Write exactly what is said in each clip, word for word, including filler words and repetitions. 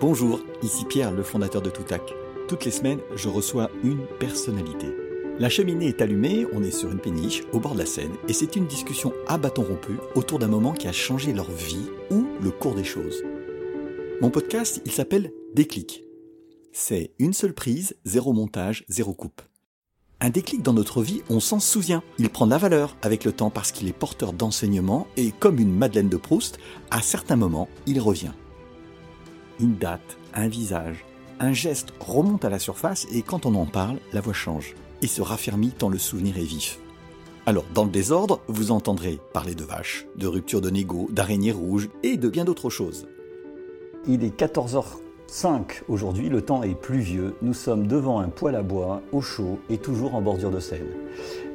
Bonjour, ici Pierre, le fondateur de Toutac. Toutes les semaines, je reçois une personnalité. La cheminée est allumée, on est sur une péniche, au bord de la Seine, et c'est une discussion à bâton rompu autour d'un moment qui a changé leur vie ou le cours des choses. Mon podcast, il s'appelle Déclic. C'est une seule prise, zéro montage, zéro coupe. Un déclic dans notre vie, on s'en souvient. Il prend de la valeur avec le temps parce qu'il est porteur d'enseignement et comme une Madeleine de Proust, à certains moments, il revient. Une date, un visage, un geste remonte à la surface et quand on en parle, la voix change et se raffermit tant le souvenir est vif. Alors, dans le désordre, vous entendrez parler de vaches, de ruptures de négo, d'araignées rouges et de bien d'autres choses. Il est quatorze heures cinq aujourd'hui, le temps est pluvieux, nous sommes devant un poêle à bois, au chaud et toujours en bordure de Seine.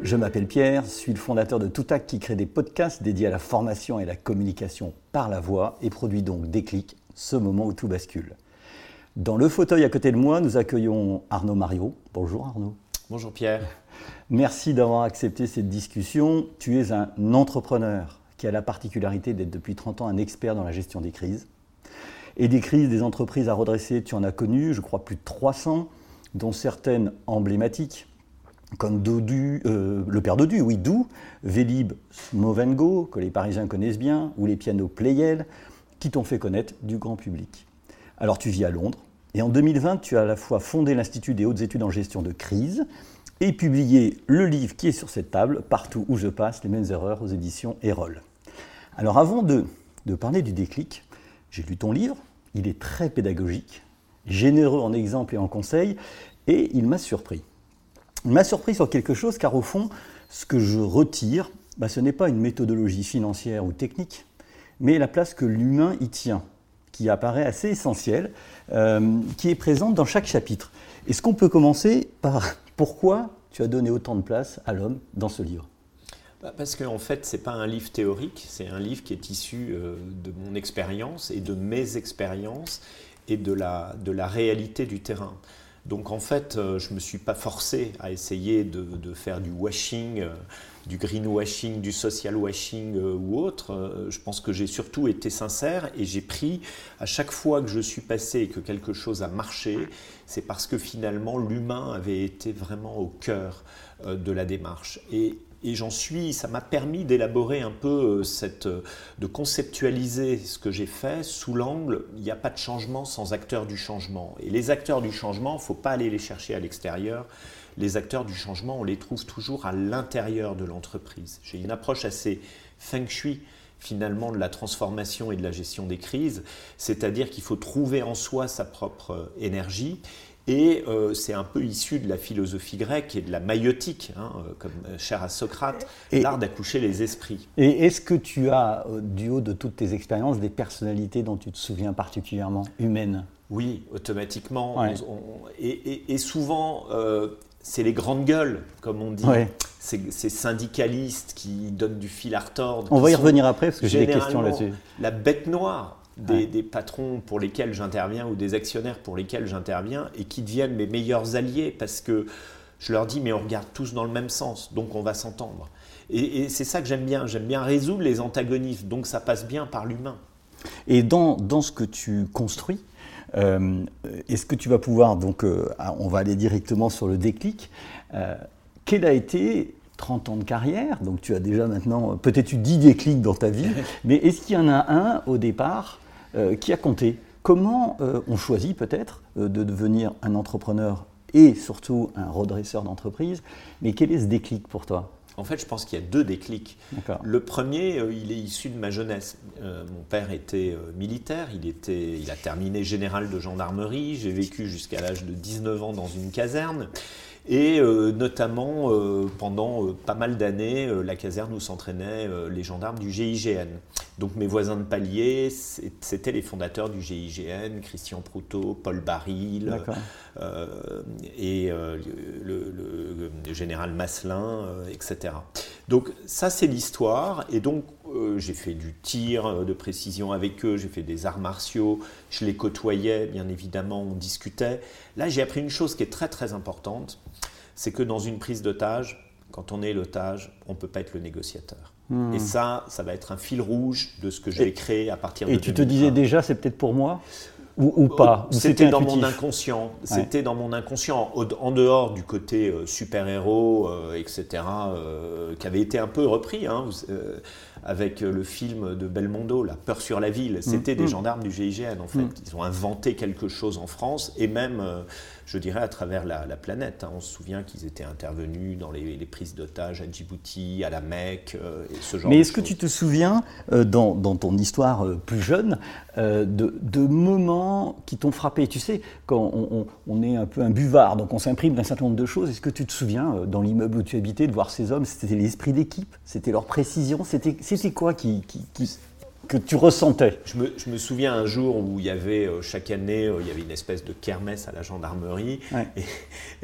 Je m'appelle Pierre, je suis le fondateur de Toutac qui crée des podcasts dédiés à la formation et à la communication par la voix et produit donc Déclic, ce moment où tout bascule. Dans le fauteuil à côté de moi, nous accueillons Arnaud Marion. Bonjour Arnaud. Bonjour Pierre. Merci d'avoir accepté cette discussion. Tu es un entrepreneur qui a la particularité d'être depuis trente ans un expert dans la gestion des crises. Et des crises, des entreprises à redresser, tu en as connu, je crois, plus de trois cents, dont certaines emblématiques, comme Doux, euh, le père Doux, oui, Doux, Vélib Smovengo, que les Parisiens connaissent bien, ou les pianos Pleyel, qui t'ont fait connaître du grand public. Alors, tu vis à Londres, et en deux mille vingt, tu as à la fois fondé l'Institut des hautes études en gestion de crise et publié le livre qui est sur cette table, Partout où je passe, les même erreurs, aux éditions Eyrolles. Alors, avant de, de parler du déclic, j'ai lu ton livre, il est très pédagogique, généreux en exemples et en conseils, et il m'a surpris. Il m'a surpris sur quelque chose, car au fond, ce que je retire, bah, ce n'est pas une méthodologie financière ou technique, mais la place que l'humain y tient, qui apparaît assez essentielle, euh, qui est présente dans chaque chapitre. Est-ce qu'on peut commencer par pourquoi tu as donné autant de place à l'homme dans ce livre ? Parce qu'en fait, ce n'est pas un livre théorique, c'est un livre qui est issu euh, de mon expérience et de mes expériences et de la, de la réalité du terrain. Donc en fait, euh, je ne me suis pas forcé à essayer de, de faire du washing, euh, du greenwashing, du social washing euh, ou autre. Euh, je pense que j'ai surtout été sincère et j'ai pris, à chaque fois que je suis passé et que quelque chose a marché, c'est parce que finalement l'humain avait été vraiment au cœur euh, de la démarche. Et, Et j'en suis, ça m'a permis d'élaborer un peu, cette, de conceptualiser ce que j'ai fait sous l'angle, il n'y a pas de changement sans acteurs du changement. Et les acteurs du changement, il ne faut pas aller les chercher à l'extérieur. Les acteurs du changement, on les trouve toujours à l'intérieur de l'entreprise. J'ai une approche assez feng shui, finalement, de la transformation et de la gestion des crises. C'est-à-dire qu'il faut trouver en soi sa propre énergie. Et euh, c'est un peu issu de la philosophie grecque et de la maïotique, hein, comme cher à Socrate, et, l'art d'accoucher les esprits. Et est-ce que tu as, du haut de toutes tes expériences, des personnalités dont tu te souviens particulièrement humaines ? Oui, automatiquement. Ouais. On, on, et, et, et souvent, euh, c'est les grandes gueules, comme on dit. Ouais. Ces, ces syndicalistes qui donnent du fil à retordre. On va y revenir après, parce que j'ai des questions là-dessus. La bête noire. Des, ouais. des patrons pour lesquels j'interviens ou des actionnaires pour lesquels j'interviens et qui deviennent mes meilleurs alliés parce que je leur dis mais on regarde tous dans le même sens, donc on va s'entendre. Et, et c'est ça que j'aime bien, j'aime bien résoudre les antagonismes, donc ça passe bien par l'humain. Et dans, dans ce que tu construis, euh, est-ce que tu vas pouvoir, donc euh, on va aller directement sur le déclic, euh, quel a été trente ans de carrière, donc tu as déjà maintenant peut-être dix déclics dans ta vie, mais est-ce qu'il y en a un au départ Euh, qui a compté ? Comment euh, on choisit peut-être euh, de devenir un entrepreneur et surtout un redresseur d'entreprise ? Mais quel est ce déclic pour toi ? En fait, je pense qu'il y a deux déclics. D'accord. Le premier, euh, il est issu de ma jeunesse. Euh, mon père était euh, militaire, il, était, il a terminé général de gendarmerie, j'ai vécu jusqu'à l'âge de dix-neuf ans dans une caserne. Et euh, notamment, euh, pendant euh, pas mal d'années, euh, la caserne où s'entraînaient euh, les gendarmes du G I G N. Donc mes voisins de palier, c'était les fondateurs du G I G N, Christian Prouteau, Paul Barril, euh, et euh, le, le, le général Masselin, euh, et cetera. Donc ça, c'est l'histoire. Et donc, euh, j'ai fait du tir de précision avec eux, j'ai fait des arts martiaux, je les côtoyais, bien évidemment, on discutait. Là, j'ai appris une chose qui est très, très importante, c'est que dans une prise d'otage, quand on est l'otage, on ne peut pas être le négociateur. Hmm. Et ça, ça va être un fil rouge de ce que je vais créer à partir de deux mille vingt. Et tu te disais déjà, c'est peut-être pour moi ? Ou, ou pas. C'était dans mon inconscient. C'était ouais. dans mon inconscient. En dehors du côté euh, super-héros, euh, et cetera, euh, qui avait été un peu repris hein, euh, avec le film de Belmondo, La Peur sur la ville. C'était mmh. des mmh. gendarmes du G I G N, en fait. Mmh. Ils ont inventé quelque chose en France et même, euh, je dirais, à travers la, la planète. Hein. On se souvient qu'ils étaient intervenus dans les, les prises d'otages à Djibouti, à la Mecque, euh, et ce genre de choses. Mais est-ce que tu te souviens, euh, dans, dans ton histoire euh, plus jeune, euh, de, de moments qui t'ont frappé? Tu sais, quand on, on, on est un peu un buvard, donc on s'imprime d'un certain nombre de choses. Est-ce que tu te souviens, dans l'immeuble où tu habitais, de voir ces hommes? C'était l'esprit d'équipe? C'était leur précision? C'était, c'était quoi qui, qui, qui, que tu ressentais? je me, je me souviens un jour où il y avait, chaque année, il y avait une espèce de kermesse à la gendarmerie. Ouais. Et,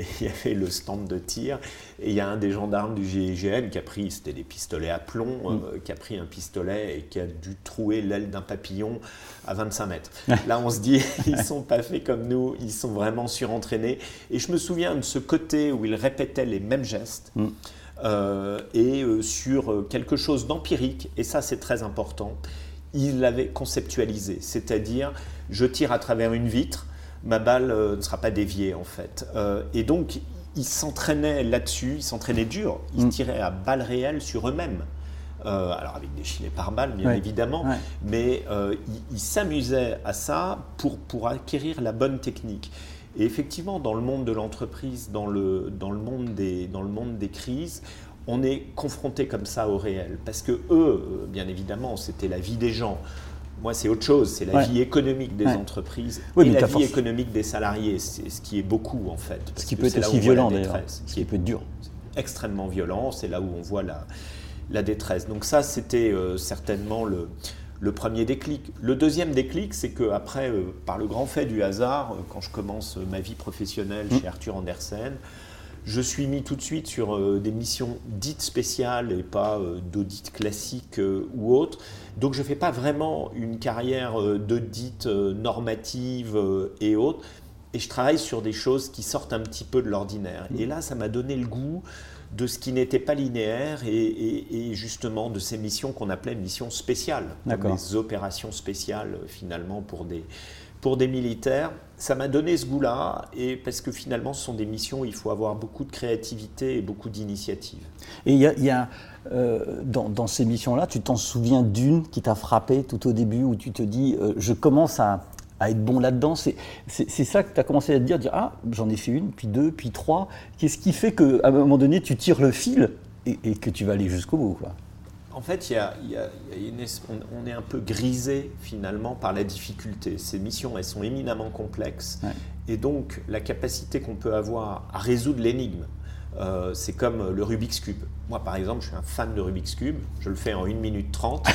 et il y avait le stand de tir. Et il y a un des gendarmes du G I G N qui a pris, c'était des pistolets à plomb, mmh. euh, qui a pris un pistolet et qui a dû trouer l'aile d'un papillon à vingt-cinq mètres. Là, on se dit, ils ne sont pas faits comme nous, ils sont vraiment surentraînés. Et je me souviens de ce côté où ils répétaient les mêmes gestes mmh. euh, et euh, sur quelque chose d'empirique, et ça, c'est très important, ils l'avaient conceptualisé, c'est-à-dire je tire à travers une vitre, ma balle euh, ne sera pas déviée en fait. Euh, et donc, ils s'entraînaient là-dessus, ils s'entraînaient dur, ils mmh. tiraient à balles réelles sur eux-mêmes. Euh, alors avec des gilets pare-balles bien ouais. évidemment, ouais. mais euh, ils, ils s'amusaient à ça pour, pour acquérir la bonne technique. Et effectivement, dans le monde de l'entreprise, dans le, dans le monde des, dans le monde des crises, on est confronté comme ça au réel. Parce que eux, bien évidemment, c'était la vie des gens. Moi, c'est autre chose, c'est la ouais. vie économique des ouais. entreprises oui, et la vie force... économique des salariés, c'est ce qui est beaucoup en fait. Parce ce qui peut être aussi violent d'ailleurs, ce qui peut être dur. Extrêmement violent, c'est là où on voit la, la détresse. Donc ça, c'était euh, certainement le, le premier déclic. Le deuxième déclic, c'est qu'après, euh, par le grand fait du hasard, euh, quand je commence euh, ma vie professionnelle mmh. chez Arthur Andersen, je suis mis tout de suite sur euh, des missions dites spéciales et pas euh, d'audit classique euh, ou autre. Donc, je ne fais pas vraiment une carrière euh, d'audit euh, normative euh, et autres. Et je travaille sur des choses qui sortent un petit peu de l'ordinaire. Et là, ça m'a donné le goût de ce qui n'était pas linéaire et, et, et justement de ces missions qu'on appelait missions spéciales, comme des opérations spéciales finalement pour des... Pour des militaires, ça m'a donné ce goût-là, et parce que finalement, ce sont des missions où il faut avoir beaucoup de créativité et beaucoup d'initiative. Et il y a, y a euh, dans, dans ces missions-là, tu t'en souviens d'une qui t'a frappé tout au début, où tu te dis euh, « je commence à, à être bon là-dedans ». C'est, c'est, c'est ça que tu as commencé à te dire, dire « ah, j'en ai fait une, puis deux, puis trois ». Qu'est-ce qui fait qu'à un moment donné, tu tires le fil et, et que tu vas aller jusqu'au bout quoi? En fait, il y a, il y a, une, on est un peu grisé finalement par la difficulté. Ces missions, elles sont éminemment complexes. Ouais. Et donc, la capacité qu'on peut avoir à résoudre l'énigme, euh, c'est comme le Rubik's Cube. Moi, par exemple, je suis un fan de Rubik's Cube. Je le fais en une minute trente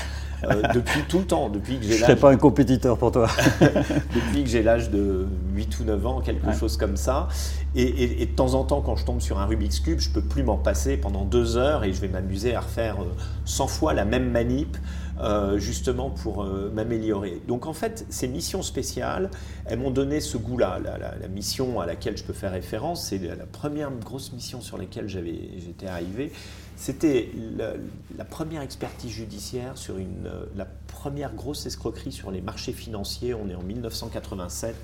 euh, depuis tout le temps. Depuis que j'ai je ne serais pas un compétiteur pour toi. Depuis que j'ai l'âge de huit ou neuf ans, quelque ouais. chose comme ça. Et, et, et de temps en temps, quand je tombe sur un Rubik's Cube, je ne peux plus m'en passer pendant deux heures et je vais m'amuser à refaire euh, cent fois la même manip, euh, justement pour euh, m'améliorer. Donc en fait, ces missions spéciales, elles m'ont donné ce goût-là. La, la, la mission à laquelle je peux faire référence, c'est la première grosse mission sur laquelle j'avais, j'étais arrivé. C'était la, la première expertise judiciaire sur une, la première grosse escroquerie sur les marchés financiers. On est en dix-neuf cent quatre-vingt-sept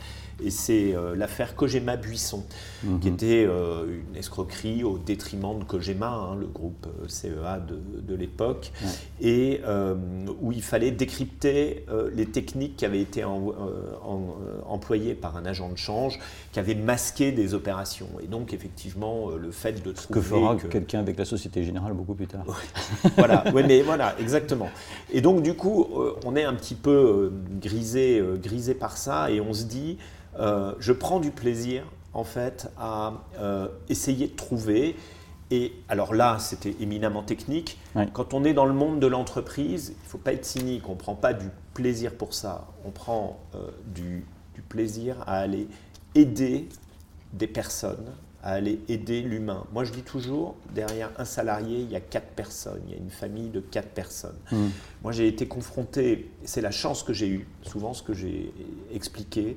et c'est euh, l'affaire Cogema Buisson, mmh. qui était euh, une escroquerie au détriment de Cogema, hein, le groupe C E A de, de l'époque, mmh. et euh, où il fallait décrypter euh, les techniques qui avaient été en, euh, en, employées par un agent de change qui avait masqué des opérations. Et donc, effectivement, le fait de trouver... Que fera que... quelqu'un avec la Société Générale beaucoup plus tard. Voilà, oui, mais voilà, exactement. Et donc, du coup, euh, on est un petit peu euh, grisé, euh, grisé par ça et on se dit, euh, je prends du plaisir, en fait, à euh, essayer de trouver. Et alors là, c'était éminemment technique. Ouais. Quand on est dans le monde de l'entreprise, il ne faut pas être cynique, on ne prend pas du plaisir pour ça. On prend euh, du, du plaisir à aller aider des personnes, à aller aider l'humain. Moi, je dis toujours, derrière un salarié, il y a quatre personnes, il y a une famille de quatre personnes. Mmh. Moi, j'ai été confronté, c'est la chance que j'ai eue, souvent ce que j'ai expliqué,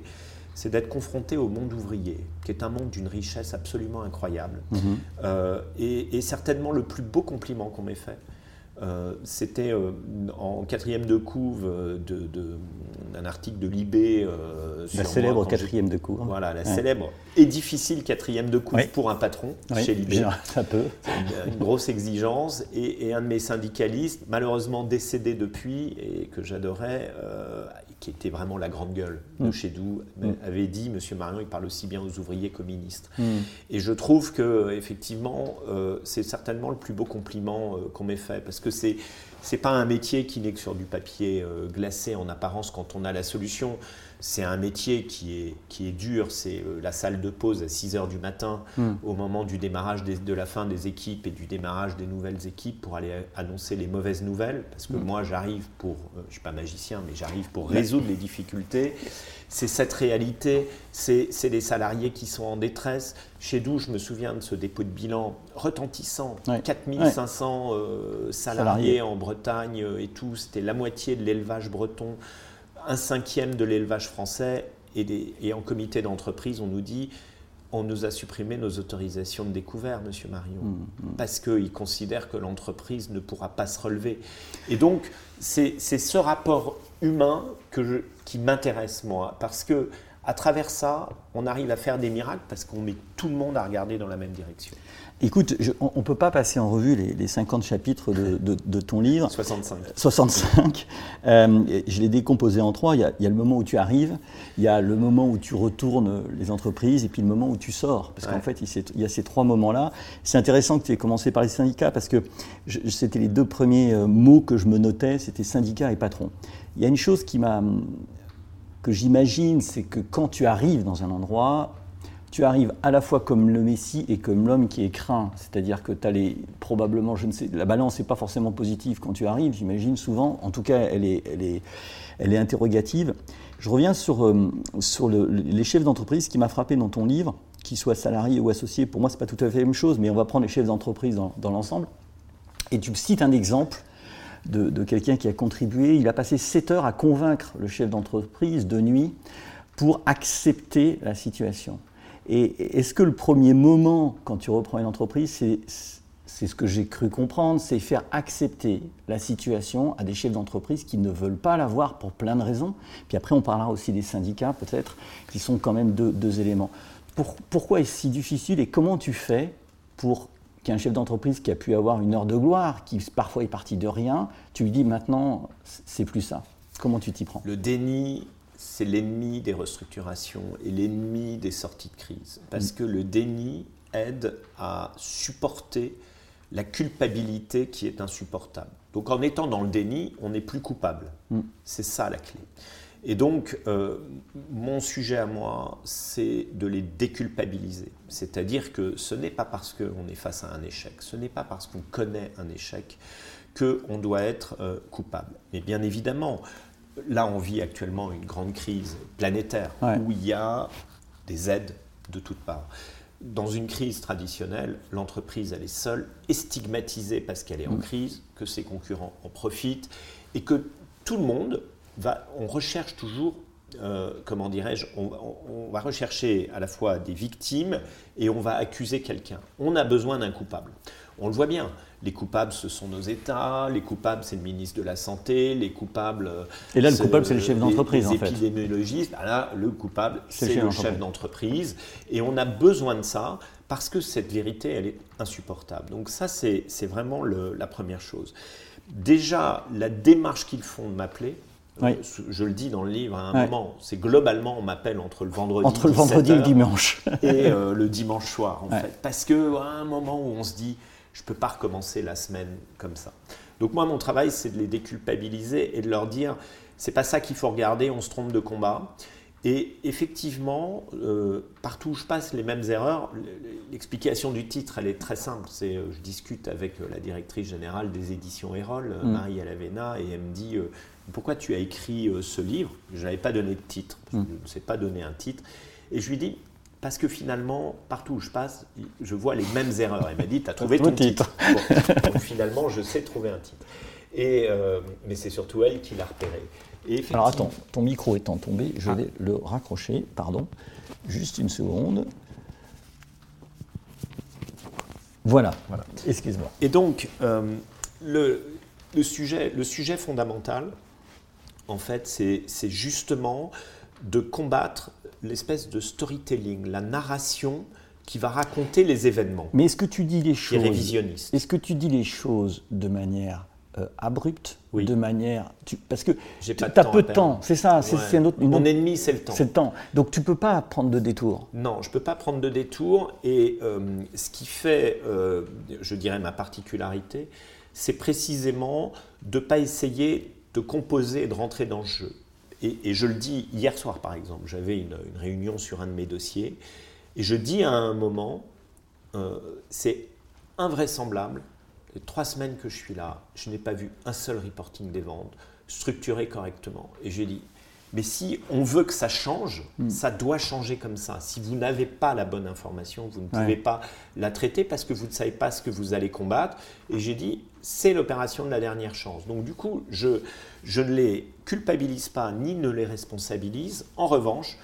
c'est d'être confronté au monde ouvrier, qui est un monde d'une richesse absolument incroyable. Mmh. Euh, et, et certainement le plus beau compliment qu'on m'ait fait, Euh, c'était euh, en quatrième de couve euh, de, de, d'un article de Libé. Euh, la célèbre moi, quatrième je... de couve. Voilà, la ouais. célèbre et difficile quatrième de couve ouais. pour un patron ouais. chez Libé. Bien, ça peut. Une, une grosse exigence. Et, et un de mes syndicalistes, malheureusement décédé depuis, et que j'adorais, euh, qui était vraiment la grande gueule de mmh. chez Doux, mmh. avait dit « Monsieur Marion, il parle aussi bien aux ouvriers qu'aux ministres mmh. ». Et je trouve que effectivement, euh, c'est certainement le plus beau compliment euh, qu'on m'ait fait, parce que c'est c'est pas un métier qui n'est que sur du papier euh, glacé en apparence quand on a la solution. C'est un métier qui est, qui est dur, c'est euh, la salle de pause à six heures du matin mmh. au moment du démarrage des, de la fin des équipes et du démarrage des nouvelles équipes pour aller annoncer les mauvaises nouvelles, parce que mmh. moi j'arrive pour, euh, je ne suis pas magicien, mais j'arrive pour résoudre les difficultés. C'est cette réalité, c'est, c'est les salariés qui sont en détresse. Chez Doux, je me souviens de ce dépôt de bilan retentissant, ouais. quatre mille cinq cents ouais. euh, salariés, salariés en Bretagne et tout, c'était la moitié de l'élevage breton, un cinquième de l'élevage français, et, des, et en comité d'entreprise, on nous dit « on nous a supprimé nos autorisations de découvert, Monsieur Marion mmh, », mmh. parce qu'ils considèrent que l'entreprise ne pourra pas se relever. Et donc, c'est, c'est ce rapport humain que je, qui m'intéresse, moi, parce que à travers ça, on arrive à faire des miracles parce qu'on met tout le monde à regarder dans la même direction. Écoute, je, on ne peut pas passer en revue les, les cinquante chapitres de, de, de ton livre. soixante-cinq. soixante-cinq. Euh, je l'ai décomposé en trois. Il y a, il y a le moment où tu arrives, il y a le moment où tu retournes les entreprises et puis le moment où tu sors. Parce ouais. qu'en fait, il, il y a ces trois moments-là. C'est intéressant que tu aies commencé par les syndicats parce que je, c'était les deux premiers mots que je me notais, c'était syndicat et patron. Il y a une chose qui m'a, que j'imagine, c'est que quand tu arrives dans un endroit, tu arrives à la fois comme le Messie et comme l'homme qui est craint. C'est-à-dire que tu as les, probablement, je ne sais, la balance n'est pas forcément positive quand tu arrives, j'imagine souvent, en tout cas elle est, elle est, elle est interrogative. Je reviens sur, euh, sur le, les chefs d'entreprise qui m'a frappé dans ton livre, qu'ils soient salariés ou associés, pour moi c'est pas tout à fait la même chose, mais on va prendre les chefs d'entreprise dans, dans l'ensemble. Et tu me cites un exemple de, de quelqu'un qui a contribué, il a passé sept heures à convaincre le chef d'entreprise de nuit pour accepter la situation. Et est-ce que le premier moment, quand tu reprends une entreprise, c'est, c'est ce que j'ai cru comprendre, c'est faire accepter la situation à des chefs d'entreprise qui ne veulent pas la voir pour plein de raisons. Puis après, on parlera aussi des syndicats, peut-être, qui sont quand même deux, deux éléments. Pour, pourquoi est-ce si difficile et comment tu fais pour qu'un chef d'entreprise qui a pu avoir une heure de gloire, qui parfois est parti de rien, tu lui dis maintenant, c'est plus ça. Comment tu t'y prends ? Le déni. C'est l'ennemi des restructurations et l'ennemi des sorties de crise. Parce que le déni aide à supporter la culpabilité qui est insupportable. Donc en étant dans le déni, on n'est plus coupable. Mm. C'est ça la clé. Et donc, euh, mon sujet à moi, c'est de les déculpabiliser. C'est-à-dire que ce n'est pas parce qu'on est face à un échec, ce n'est pas parce qu'on connaît un échec qu'on doit être euh, coupable. Mais bien évidemment, là, on vit actuellement une grande crise planétaire ouais. où il y a des aides de toutes parts. Dans une crise traditionnelle, l'entreprise, elle est seule, est stigmatisée parce qu'elle est en crise, que ses concurrents en profitent et que tout le monde va… On recherche toujours… Euh, comment dirais-je, on, on, on va rechercher à la fois des victimes et on va accuser quelqu'un. On a besoin d'un coupable. On le voit bien, les coupables ce sont nos États, les coupables c'est le ministre de la Santé, les coupables… Et là le coupable c'est le chef d'entreprise en fait. Les épidémiologistes, là le coupable c'est le chef d'entreprise et on a besoin de ça parce que cette vérité elle est insupportable. Donc ça c'est, c'est vraiment le, la première chose. Déjà la démarche qu'ils font de m'appeler, oui. Je le dis dans le livre à un oui. moment, c'est globalement on m'appelle entre le vendredi, entre le vendredi et le dimanche et euh, le dimanche soir en oui. fait, parce que à un moment où on se dit je peux pas recommencer la semaine comme ça. Donc moi mon travail c'est de les déculpabiliser et de leur dire c'est pas ça qu'il faut regarder, on se trompe de combat. Et effectivement, euh, partout où je passe, les mêmes erreurs. L'explication du titre, elle est très simple. C'est, euh, je discute avec euh, la directrice générale des éditions Eyrolles, euh, mmh. Marie Alavena, et elle me dit euh, « Pourquoi tu as écrit euh, ce livre ?» Je n'avais pas donné de titre, parce que je ne sais pas donner un titre. Et je lui dis « Parce que finalement, partout où je passe, je vois les mêmes erreurs. » Elle m'a dit « Tu as trouvé ton titre. » Bon, donc finalement, je sais trouver un titre. Et, euh, mais c'est surtout elle qui l'a repéré. Alors attends, ton micro étant tombé, je ah. vais le raccrocher, pardon, juste une seconde. Voilà, voilà. Excuse-moi. Et donc, euh, le, le sujet, le sujet fondamental, en fait, c'est, c'est justement de combattre l'espèce de storytelling, la narration qui va raconter les événements. Mais est-ce que tu dis les choses, les révisionnistes. Est-ce que tu dis les choses de manière euh, abrupte, oui. de manière tu, parce que tu as peu de temps, c'est ça, c'est, ouais. c'est un autre. Mon autre, ennemi, c'est le temps. C'est le temps. Donc tu peux pas prendre de détour. Non, je peux pas prendre de détour. Et euh, ce qui fait, euh, je dirais, ma particularité, c'est précisément de pas essayer de composer et de rentrer dans le jeu. Et, et je le dis hier soir, par exemple, j'avais une, une réunion sur un de mes dossiers. Et je dis à un moment, euh, c'est invraisemblable, les trois semaines que je suis là, je n'ai pas vu un seul reporting des ventes structuré correctement. Et j'ai dit, mais si on veut que ça change, mmh. ça doit changer comme ça. Si vous n'avez pas la bonne information, vous ne pouvez ouais. pas la traiter parce que vous ne savez pas ce que vous allez combattre. Et j'ai dit, c'est l'opération de la dernière chance. Donc du coup, je, je ne les culpabilise pas ni ne les responsabilise. En revanche,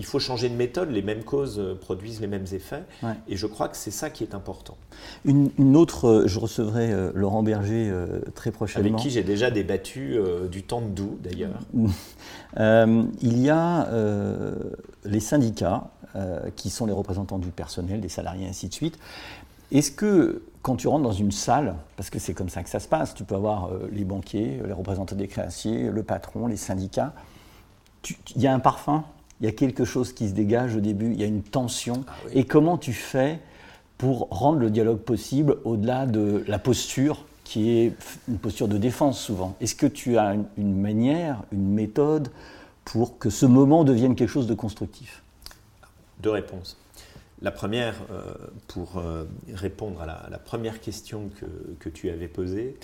il faut changer de méthode, les mêmes causes produisent les mêmes effets, ouais. et je crois que c'est ça qui est important. Une, une autre, je recevrai euh, Laurent Berger euh, très prochainement. Avec qui j'ai déjà débattu euh, du temps de Doux, d'ailleurs. euh, il y a euh, les syndicats, euh, qui sont les représentants du personnel, des salariés, ainsi de suite. Est-ce que, quand tu rentres dans une salle, parce que c'est comme ça que ça se passe, tu peux avoir euh, les banquiers, les représentants des créanciers, le patron, les syndicats, il y a un parfum ? Il y a quelque chose qui se dégage au début, il y a une tension. Ah oui. Et comment tu fais pour rendre le dialogue possible au-delà de la posture qui est une posture de défense souvent? Est-ce que tu as une, une manière, une méthode pour que ce moment devienne quelque chose de constructif? Deux réponses. La première, euh, pour euh, répondre à la, à la première question que, que tu avais posée,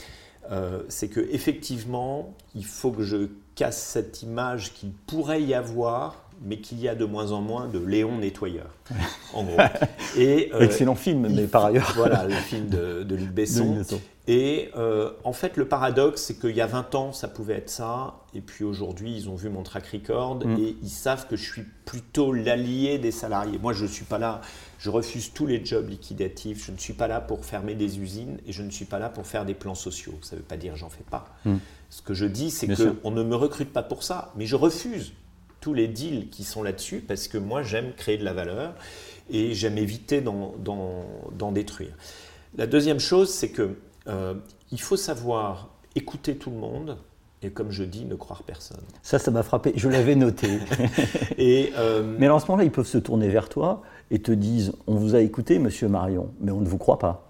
euh, c'est qu'effectivement, il faut que je casse cette image qu'il pourrait y avoir mais qu'il y a de moins en moins de Léon nettoyeur, en gros. Et, euh, excellent film, mais il, par ailleurs. Voilà, le film de, de Luc Besson. De et euh, en fait, le paradoxe, c'est qu'il y a vingt ans, ça pouvait être ça, et puis aujourd'hui, ils ont vu mon track record, mm. et ils savent que je suis plutôt l'allié des salariés. Moi, je ne suis pas là, je refuse tous les jobs liquidatifs, je ne suis pas là pour fermer des usines, et je ne suis pas là pour faire des plans sociaux. Ça ne veut pas dire j'en fais pas. Mm. Ce que je dis, c'est qu'on ne me recrute pas pour ça, mais je refuse tous les deals qui sont là-dessus, parce que moi, j'aime créer de la valeur et j'aime éviter d'en, d'en, d'en détruire. La deuxième chose, c'est que euh, il faut savoir écouter tout le monde et, comme je dis, ne croire personne. Ça, ça m'a frappé. Je l'avais noté. et, euh, mais alors, à ce moment-là, ils peuvent se tourner vers toi et te disent « On vous a écouté, monsieur Marion, mais on ne vous croit pas. »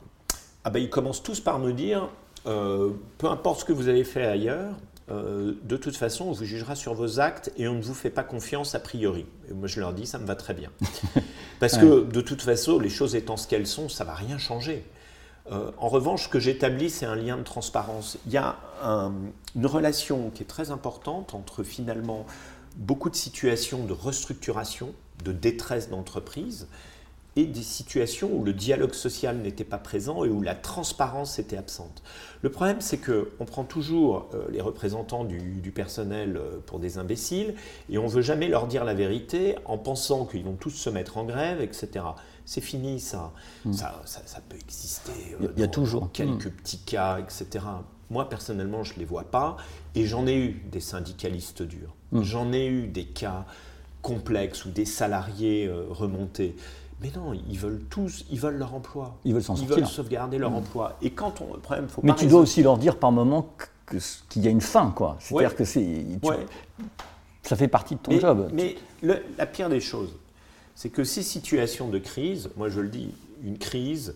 Ah ben, ils commencent tous par me dire euh, « Peu importe ce que vous avez fait ailleurs, Euh, de toute façon, on vous jugera sur vos actes et on ne vous fait pas confiance a priori. » Et moi, je leur dis, ça me va très bien. Parce ouais. que, de toute façon, les choses étant ce qu'elles sont, ça ne va rien changer. Euh, en revanche, ce que j'établis, c'est un lien de transparence. Il y a un, une relation qui est très importante entre, finalement, beaucoup de situations de restructuration, de détresse d'entreprise, et des situations où le dialogue social n'était pas présent et où la transparence était absente. Le problème, c'est qu'on prend toujours euh, les représentants du, du personnel euh, pour des imbéciles et on ne veut jamais leur dire la vérité en pensant qu'ils vont tous se mettre en grève, et cetera. C'est fini, ça. Mmh. Ça, ça, ça peut exister euh, il y a dans, toujours. dans quelques mmh. petits cas, et cetera. Moi, personnellement, je ne les vois pas et j'en ai eu des syndicalistes durs. Mmh. J'en ai eu des cas complexes ou des salariés euh, remontés. Mais non, ils veulent tous, ils veulent leur emploi. Ils veulent s'en sortir. Ils veulent sauvegarder leur mmh. emploi. Et quand on, le problème, faut. Mais tu dois aussi leur dire par moment que, que, qu'il y a une fin, quoi. C'est-à-dire ouais. que c'est, tu, ouais. ça fait partie de ton mais, job. Mais le, la pire des choses, c'est que ces situations de crise, moi je le dis, une crise,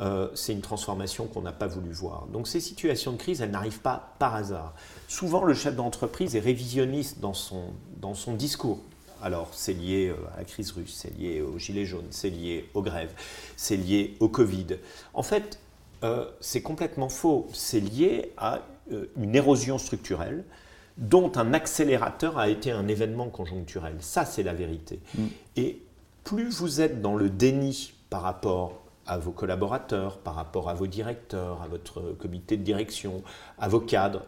euh, c'est une transformation qu'on n'a pas voulu voir. Donc ces situations de crise, elles n'arrivent pas par hasard. Souvent, le chef d'entreprise est révisionniste dans son dans son discours. Alors, c'est lié à la crise russe, c'est lié aux gilets jaunes, c'est lié aux grèves, c'est lié au Covid. En fait, euh, c'est complètement faux. C'est lié à euh, une érosion structurelle dont un accélérateur a été un événement conjoncturel. Ça, c'est la vérité. Mmh. Et plus vous êtes dans le déni par rapport à vos collaborateurs, par rapport à vos directeurs, à votre comité de direction, à vos cadres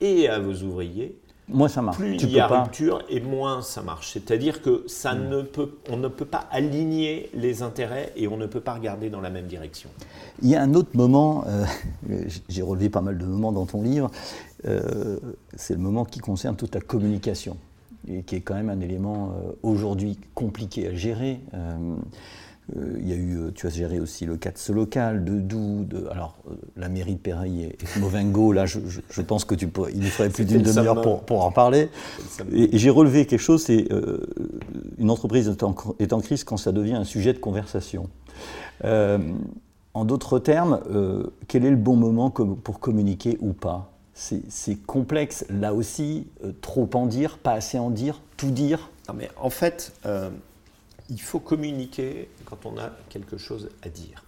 et à vos ouvriers, Moins ça marche. Plus tu il y a pas... rupture et moins ça marche. C'est-à-dire que ça mmh. ne peut, on ne peut pas aligner les intérêts et on ne peut pas regarder dans la même direction. Il y a un autre moment, euh, j'ai relevé pas mal de moments dans ton livre, euh, c'est le moment qui concerne toute la communication et qui est quand même un élément euh, aujourd'hui compliqué à gérer. Euh, Il y a eu, tu as géré aussi le cas de Solocal, de Doux, de, alors la mairie de Péreil et Smovengo, là je, je, je pense qu'il nous faudrait plus d'une demi-heure pour, pour en parler. Et, et j'ai relevé quelque chose, c'est euh, une entreprise est en, est en crise quand ça devient un sujet de conversation. Euh, en d'autres termes, euh, quel est le bon moment com- pour communiquer ou pas ? c'est, c'est complexe, là aussi, euh, trop en dire, pas assez en dire, tout dire. Non mais en fait... Euh... Il faut communiquer quand on a quelque chose à dire.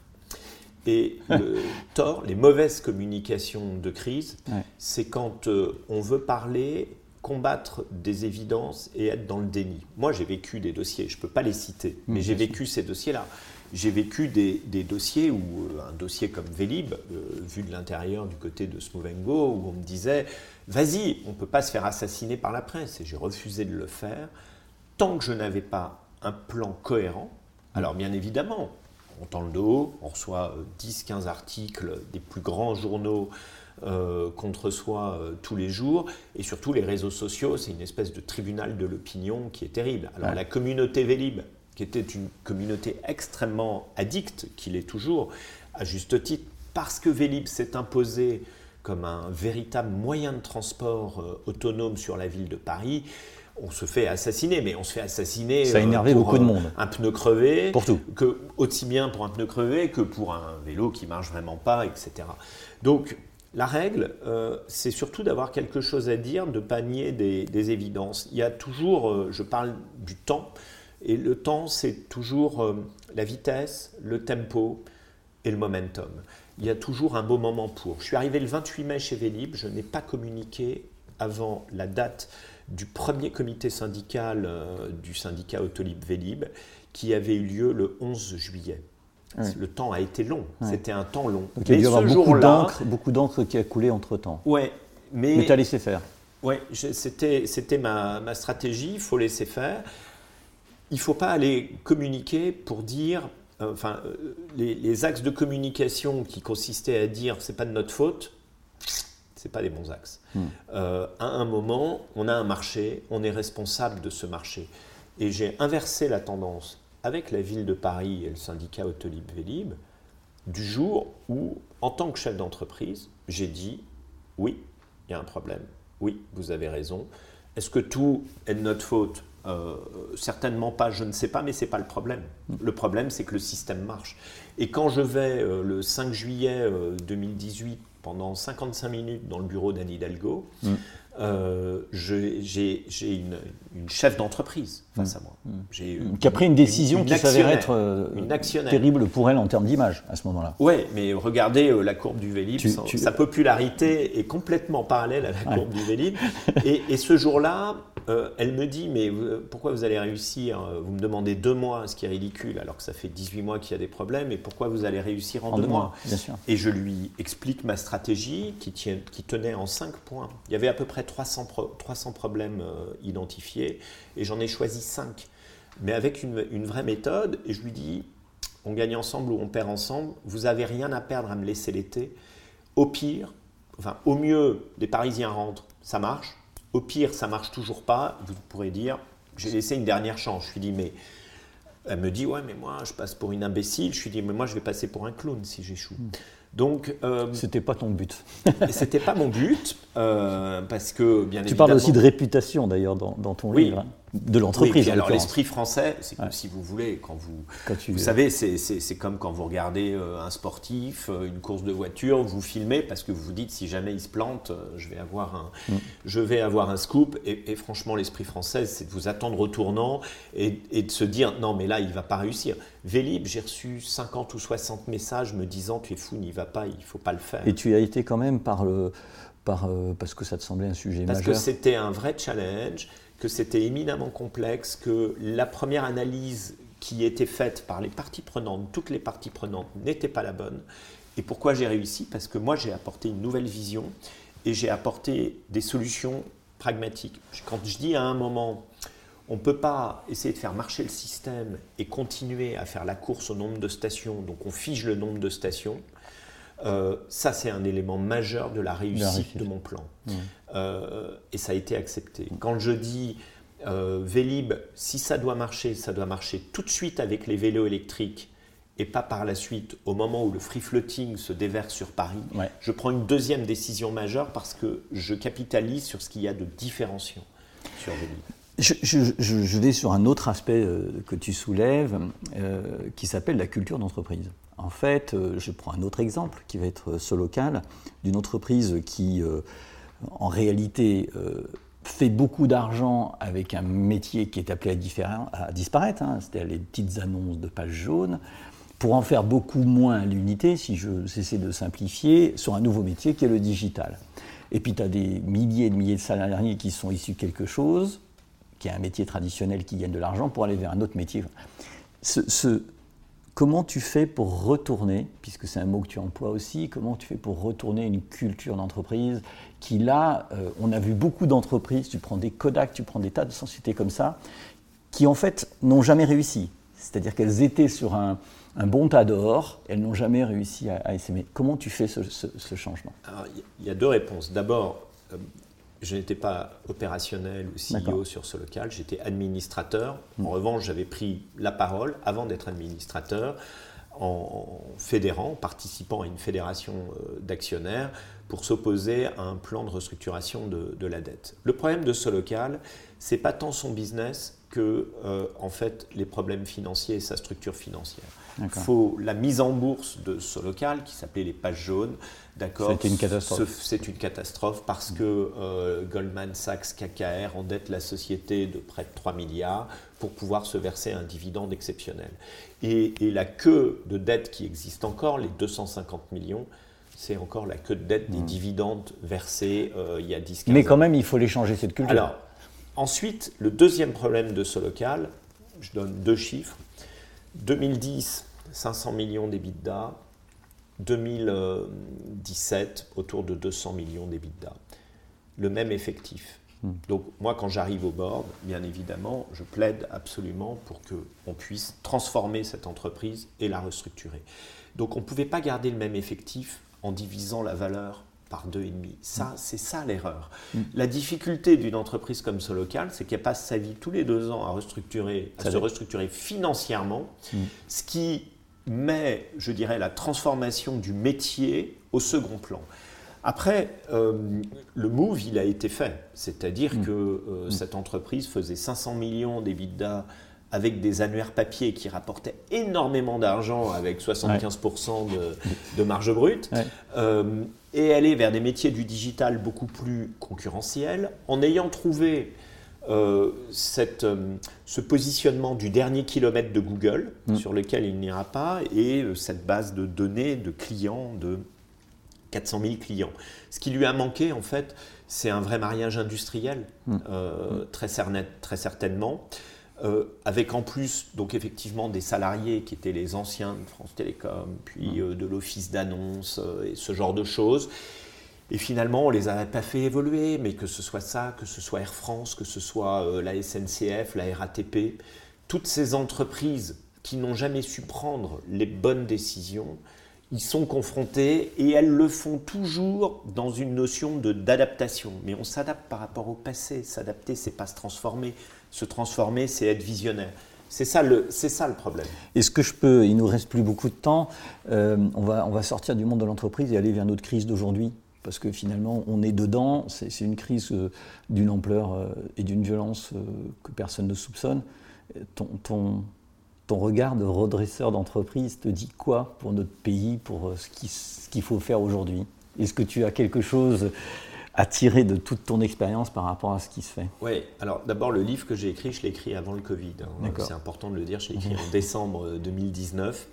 Et le tort, les mauvaises communications de crise, ouais. c'est quand euh, on veut parler, combattre des évidences et être dans le déni. Moi, j'ai vécu des dossiers, je ne peux pas les citer, mais mmh, j'ai vécu sûr. ces dossiers-là. J'ai vécu des, des dossiers où euh, un dossier comme Vélib, euh, vu de l'intérieur du côté de Smovengo, où on me disait « Vas-y, on ne peut pas se faire assassiner par la presse ». Et j'ai refusé de le faire tant que je n'avais pas un plan cohérent. Alors bien évidemment, on tend le dos, on reçoit dix quinze articles des plus grands journaux euh, qu'on reçoit euh, tous les jours, et surtout les réseaux sociaux, c'est une espèce de tribunal de l'opinion qui est terrible. Alors ouais. la communauté Vélib, qui était une communauté extrêmement addicte, qui l'est toujours, à juste titre, parce que Vélib s'est imposé comme un véritable moyen de transport euh, autonome sur la ville de Paris, on se fait assassiner, mais on se fait assassiner ça a énervé pour beaucoup de monde. Un pneu crevé, pour tout. Que, aussi bien pour un pneu crevé que pour un vélo qui ne marche vraiment pas, et cetera. Donc, la règle, euh, c'est surtout d'avoir quelque chose à dire, de pas nier des, des évidences. Il y a toujours, euh, je parle du temps, et le temps, c'est toujours euh, la vitesse, le tempo et le momentum. Il y a toujours un beau moment pour. Je suis arrivé le vingt-huit mai chez Vélib, je n'ai pas communiqué avant la date du premier comité syndical euh, du syndicat Autolib Vélib qui avait eu lieu le onze juillet. Oui. Le temps a été long, oui. c'était un temps long. Donc, mais il y a dû avoir beaucoup d'encre, beaucoup d'encre qui a coulé entre-temps. Ouais, mais mais tu as laissé faire. Oui, c'était, c'était ma, ma stratégie, il faut laisser faire. Il ne faut pas aller communiquer pour dire, euh, enfin, euh, les, les axes de communication qui consistaient à dire « c'est pas de notre faute », ce n'est pas des bons axes. Mmh. Euh, à un moment, on a un marché, on est responsable de ce marché. Et j'ai inversé la tendance avec la ville de Paris et le syndicat Autolib Vélib du jour où, en tant que chef d'entreprise, j'ai dit « oui, il y a un problème, oui, vous avez raison. Est-ce que tout est de notre faute ? Euh, certainement pas, je ne sais pas, mais ce n'est pas le problème. Mmh. Le problème, c'est que le système marche. Et quand je vais euh, le cinq juillet euh, deux mille dix-huit, pendant cinquante-cinq minutes dans le bureau d'Anne Hidalgo, mmh. euh, je, j'ai, j'ai une, une chef d'entreprise face mmh. à moi. J'ai une, qui a pris une décision une, une qui s'avère être euh, terrible pour elle en termes d'image à ce moment-là. Oui, mais regardez euh, la courbe du Vélib, tu, sa, tu... sa popularité est complètement parallèle à la ouais. courbe du Vélib. Et, et ce jour-là, euh, elle me dit « mais vous, pourquoi vous allez réussir ? Vous me demandez deux mois, ce qui est ridicule, alors que ça fait dix-huit mois qu'il y a des problèmes, et pourquoi vous allez réussir en, en deux, deux mois, mois ?» Bien sûr. Et je lui explique ma stratégie. stratégie qui, tient, qui tenait en cinq points. Il y avait à peu près trois cents problèmes euh, identifiés et j'en ai choisi cinq. Mais avec une, une vraie méthode, et je lui dis, on gagne ensemble ou on perd ensemble, vous n'avez rien à perdre à me laisser l'été. Au pire, enfin au mieux, les Parisiens rentrent, ça marche. Au pire, ça ne marche toujours pas. Vous pourrez dire, j'ai laissé une dernière chance. Je lui dis, mais... Elle me dit, ouais, mais moi, je passe pour une imbécile. Je lui dis, mais moi, je vais passer pour un clown si j'échoue. Mmh. Donc, euh, c'était pas ton but. C'était pas mon but, euh, parce que bien évidemment. Tu parles aussi de réputation d'ailleurs dans, dans ton oui. livre, hein, de l'entreprise. Oui, alors l'esprit français, c'est comme ouais. si vous voulez, quand vous, quand tu vous veux. savez, c'est, c'est, c'est comme quand vous regardez un sportif, une course de voiture, vous filmez parce que vous vous dites si jamais il se plante, je vais avoir un, mm. je vais avoir un scoop. Et, et franchement, l'esprit français, c'est de vous attendre au tournant et, et de se dire non, mais là, il va pas réussir. Vélib, j'ai reçu cinquante ou soixante messages me disant tu es fou, n'y va pas, il ne faut pas le faire. Et tu as été quand même par le, par, euh, parce que ça te semblait un sujet parce majeur. Parce que c'était un vrai challenge, que c'était éminemment complexe, que la première analyse qui était faite par les parties prenantes, toutes les parties prenantes, n'était pas la bonne. Et pourquoi j'ai réussi ? Parce que moi, j'ai apporté une nouvelle vision et j'ai apporté des solutions pragmatique. Quand je dis à un moment, on ne peut pas essayer de faire marcher le système et continuer à faire la course au nombre de stations, donc on fige le nombre de stations, euh, ça c'est un élément majeur de la réussite, la réussite. de mon plan. Mmh. Euh, et ça a été accepté. Mmh. Quand je dis euh, Vélib, si ça doit marcher, ça doit marcher tout de suite avec les vélos électriques, et pas par la suite, au moment où le free-floating se déverse sur Paris, ouais. je prends une deuxième décision majeure parce que je capitalise sur ce qu'il y a de différenciant sur Vélib. Je, je, je, je vais sur un autre aspect que tu soulèves, euh, qui s'appelle la culture d'entreprise. En fait, je prends un autre exemple qui va être Solocal, d'une entreprise qui, euh, en réalité, euh, fait beaucoup d'argent avec un métier qui est appelé à, diffé- à disparaître, hein, c'est-à-dire les petites annonces de pages jaunes, pour en faire beaucoup moins à l'unité, si je cessais de simplifier, sur un nouveau métier qui est le digital. Et puis tu as des milliers et de milliers de salariés qui sont issus de quelque chose, qui est un métier traditionnel qui gagne de l'argent, pour aller vers un autre métier. Ce, ce, comment tu fais pour retourner, puisque c'est un mot que tu emploies aussi, comment tu fais pour retourner une culture d'entreprise qui là, euh, on a vu beaucoup d'entreprises, tu prends des Kodak, tu prends des tas de sociétés comme ça, qui en fait n'ont jamais réussi. C'est-à-dire qu'elles étaient sur un, un bon tas d'or, elles n'ont jamais réussi à, à essaimer. Comment tu fais ce, ce, ce changement ? Alors, il y a deux réponses. D'abord, euh, je n'étais pas opérationnel ou C E O D'accord. sur Solocal, j'étais administrateur. En mmh. revanche, j'avais pris la parole avant d'être administrateur en fédérant, en participant à une fédération euh, d'actionnaires pour s'opposer à un plan de restructuration de, de la dette. Le problème de Solocal, c'est pas tant son business que euh, en fait, les problèmes financiers et sa structure financière. D'accord. Faut la mise en bourse de Solocal, qui s'appelait les pages jaunes, d'accord, c'est une catastrophe. Ce, c'est une catastrophe parce que euh, Goldman Sachs, K K R endette la société de près de trois milliards pour pouvoir se verser un dividende exceptionnel. Et, et la queue de dette qui existe encore, les deux cent cinquante millions, c'est encore la queue de dette des mmh. dividendes versés euh, il y a dix quinze ans. Mais quand même, il faut les changer, cette culture. Alors, ensuite, le deuxième problème de Solocal, je donne deux chiffres. deux mille dix, cinq cents millions d'EBITDA. deux mille dix-sept, autour de deux cents millions d'EBITDA. Le même effectif. Donc, moi, quand j'arrive au board, bien évidemment, je plaide absolument pour qu'on puisse transformer cette entreprise et la restructurer. Donc, on ne pouvait pas garder le même effectif en divisant la valeur par deux et demi. Ça, c'est ça l'erreur. Mm. La difficulté d'une entreprise comme Solocal, c'est qu'elle passe sa vie tous les deux ans à restructurer, à ça se fait. restructurer financièrement, mm. ce qui met, je dirais, la transformation du métier au second plan. Après, euh, le move, il a été fait. C'est-à-dire mm. que euh, mm. cette entreprise faisait cinq cents millions d'EBITDA avec des annuaires papier qui rapportaient énormément d'argent avec soixante-quinze pour cent ouais. de, de marge brute, ouais. euh, et aller vers des métiers du digital beaucoup plus concurrentiels, en ayant trouvé euh, cette, euh, ce positionnement du dernier kilomètre de Google, mmh. sur lequel il n'ira pas, et euh, cette base de données de clients, de quatre cent mille clients. Ce qui lui a manqué, en fait, c'est un vrai mariage industriel, mmh. Euh, mmh. Très, cerna- très certainement. Euh, avec en plus, donc effectivement, des salariés qui étaient les anciens de France Télécom, puis euh, de l'office d'annonce euh, et ce genre de choses. Et finalement, on ne les avait pas fait évoluer, mais que ce soit ça, que ce soit Air France, que ce soit euh, la S N C F, la R A T P, toutes ces entreprises qui n'ont jamais su prendre les bonnes décisions, ils sont confrontés et elles le font toujours dans une notion de, d'adaptation. Mais on s'adapte par rapport au passé. S'adapter, ce n'est pas se transformer. Se transformer, c'est être visionnaire. C'est ça le, c'est ça le problème. Est-ce que je peux, il ne nous reste plus beaucoup de temps, euh, on va, on va sortir du monde de l'entreprise et aller vers notre crise d'aujourd'hui. Parce que finalement, on est dedans. C'est, c'est une crise euh, d'une ampleur euh, et d'une violence euh, que personne ne soupçonne. Ton, ton, ton regard de redresseur d'entreprise te dit quoi pour notre pays, pour euh, ce, qui, ce qu'il faut faire aujourd'hui ? Est-ce que tu as quelque chose à tirer de toute ton expérience par rapport à ce qui se fait? Oui, alors d'abord le livre que j'ai écrit, je l'ai écrit avant le Covid, hein. C'est important de le dire, je l'ai écrit en décembre deux mille dix-neuf.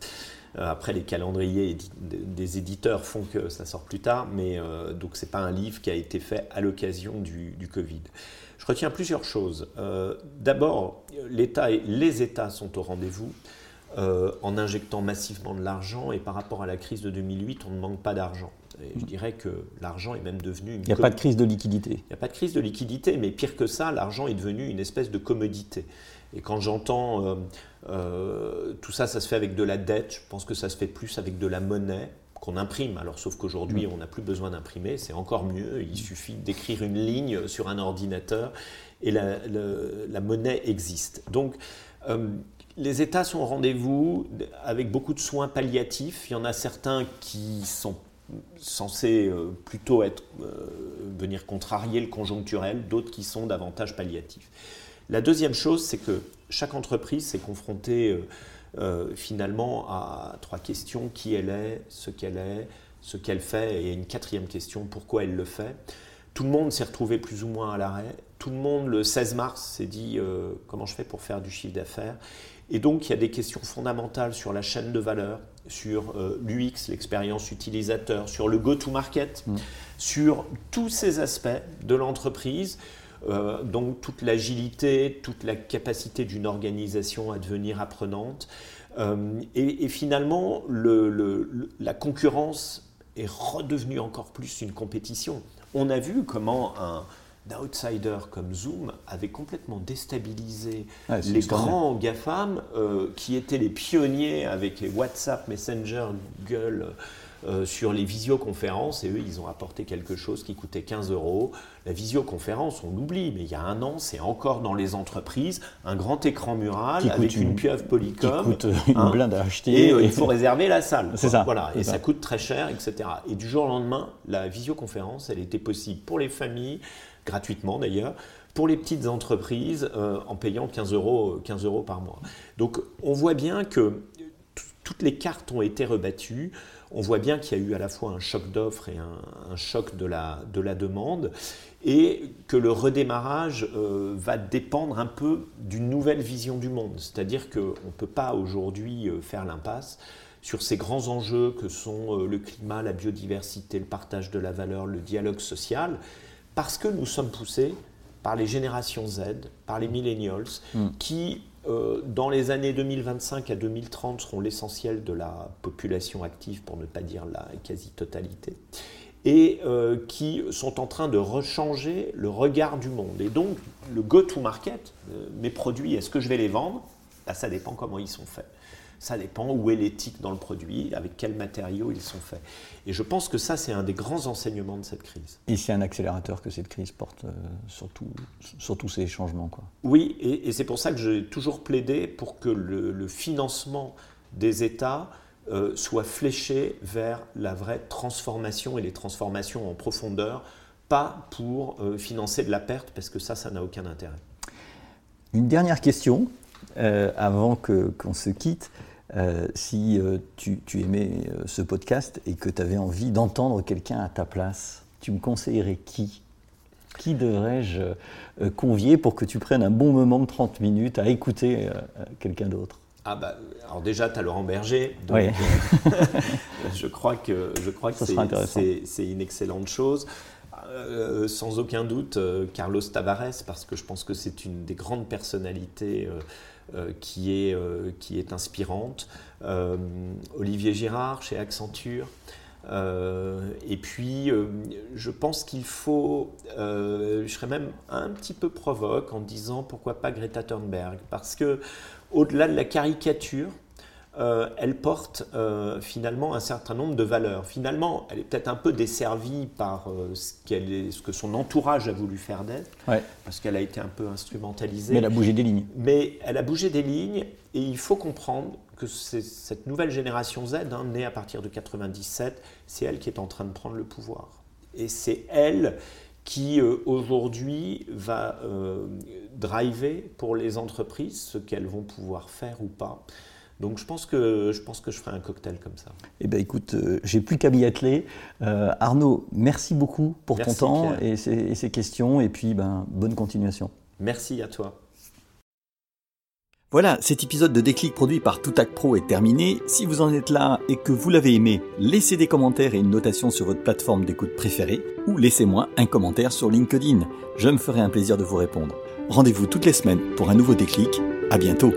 Euh, après les calendriers édi- des éditeurs font que ça sort plus tard, mais euh, donc c'est pas un livre qui a été fait à l'occasion du, du Covid. Je retiens plusieurs choses. Euh, d'abord, l'État et les États sont au rendez-vous. Euh, en injectant massivement de l'argent et par rapport à la crise de deux mille huit, on ne manque pas d'argent. Et je dirais que l'argent est même devenu... Une il n'y a com... pas de crise de liquidité. Il n'y a pas de crise de liquidité, mais pire que ça, l'argent est devenu une espèce de commodité. Et quand j'entends euh, euh, tout ça, ça se fait avec de la dette, je pense que ça se fait plus avec de la monnaie qu'on imprime. Alors, sauf qu'aujourd'hui, on n'a plus besoin d'imprimer, c'est encore mieux. Il suffit d'écrire une ligne sur un ordinateur et la, le, la monnaie existe. Donc, euh, les États sont au rendez-vous avec beaucoup de soins palliatifs. Il y en a certains qui sont censés plutôt être, euh, venir contrarier le conjoncturel, d'autres qui sont davantage palliatifs. La deuxième chose, c'est que chaque entreprise s'est confrontée euh, euh, finalement à trois questions. Qui elle est, ce qu'elle est, ce qu'elle fait, et une quatrième question, pourquoi elle le fait. Tout le monde s'est retrouvé plus ou moins à l'arrêt. Tout le monde, le seize mars, s'est dit euh, « comment je fais pour faire du chiffre d'affaires ?» Et donc, il y a des questions fondamentales sur la chaîne de valeur, sur euh, l'U X, l'expérience utilisateur, sur le go-to-market, mmh. sur tous ces aspects de l'entreprise. Euh, donc, toute l'agilité, toute la capacité d'une organisation à devenir apprenante. Euh, et, et finalement, le, le, la concurrence est redevenue encore plus une compétition. On a vu comment un... d'outsider comme Zoom avait complètement déstabilisé ah, les grands GAFAM euh, qui étaient les pionniers avec les WhatsApp, Messenger, Google euh, sur les visioconférences, et eux ils ont apporté quelque chose qui coûtait quinze euros. La visioconférence, on l'oublie, mais il y a un an, c'est encore dans les entreprises, un grand écran mural avec une, une pieuvre Polycom. Qui coûte une hein, blinde à acheter. Et euh, il faut réserver la salle. C'est ça. Voilà, c'est et ça. ça coûte très cher, et cetera. Et du jour au lendemain, la visioconférence, elle était possible pour les familles, gratuitement d'ailleurs, pour les petites entreprises euh, en payant quinze euros par mois. Donc on voit bien que t- toutes les cartes ont été rebattues, on voit bien qu'il y a eu à la fois un choc d'offres et un, un choc de la, de la demande, et que le redémarrage euh, va dépendre un peu d'une nouvelle vision du monde. C'est-à-dire qu'on ne peut pas aujourd'hui faire l'impasse sur ces grands enjeux que sont le climat, la biodiversité, le partage de la valeur, le dialogue social, parce que nous sommes poussés par les générations Z, par les millennials, mmh. qui, euh, dans les années deux mille vingt-cinq à deux mille trente, seront l'essentiel de la population active, pour ne pas dire la quasi-totalité, et euh, qui sont en train de rechanger le regard du monde. Et donc, le go-to-market, euh, mes produits, est-ce que je vais les vendre ? Bah, ça dépend comment ils sont faits. Ça dépend où est l'éthique dans le produit, avec quels matériaux ils sont faits. Et je pense que ça, c'est un des grands enseignements de cette crise. Et c'est un accélérateur que cette crise porte euh, sur, tout, sur tous ces changements, quoi. Oui, et, et c'est pour ça que j'ai toujours plaidé pour que le, le financement des États euh, soit fléché vers la vraie transformation et les transformations en profondeur, pas pour euh, financer de la perte, parce que ça, ça n'a aucun intérêt. Une dernière question, euh, avant que, qu'on se quitte. Euh, si euh, tu, tu aimais euh, ce podcast et que tu avais envie d'entendre quelqu'un à ta place, tu me conseillerais qui ? Qui devrais-je euh, convier pour que tu prennes un bon moment de trente minutes à écouter euh, quelqu'un d'autre ? Ah bah, alors déjà, tu as Laurent Berger, donc oui. euh, je crois que, je crois que c'est, c'est, c'est une excellente chose. Euh, sans aucun doute, euh, Carlos Tavares, parce que je pense que c'est une des grandes personnalités euh, Euh, qui, est, euh, qui est inspirante, euh, Olivier Girard chez Accenture, euh, et puis euh, je pense qu'il faut, euh, je serais même un petit peu provoque en disant pourquoi pas Greta Thunberg, parce que au-delà de la caricature, Euh, elle porte euh, finalement un certain nombre de valeurs. Finalement, elle est peut-être un peu desservie par euh, ce, qu'elle est, ce que son entourage a voulu faire d'elle, ouais. parce qu'elle a été un peu instrumentalisée. Mais elle a bougé des lignes. Mais elle a bougé des lignes, et il faut comprendre que c'est cette nouvelle génération Z, hein, née à partir de quatre-vingt-dix-sept, c'est elle qui est en train de prendre le pouvoir. Et c'est elle qui euh, aujourd'hui va euh, driver pour les entreprises ce qu'elles vont pouvoir faire ou pas. Donc je pense que je pense que je ferai un cocktail comme ça. Eh bien écoute, euh, j'ai plus qu'à m'y atteler. Euh, Arnaud, merci beaucoup pour merci ton temps et ces, et ces questions. Et puis ben, bonne continuation. Merci à toi. Voilà, cet épisode de Déclic produit par Toutac Pro est terminé. Si vous en êtes là et que vous l'avez aimé, laissez des commentaires et une notation sur votre plateforme d'écoute préférée ou laissez-moi un commentaire sur LinkedIn. Je me ferai un plaisir de vous répondre. Rendez-vous toutes les semaines pour un nouveau Déclic. À bientôt.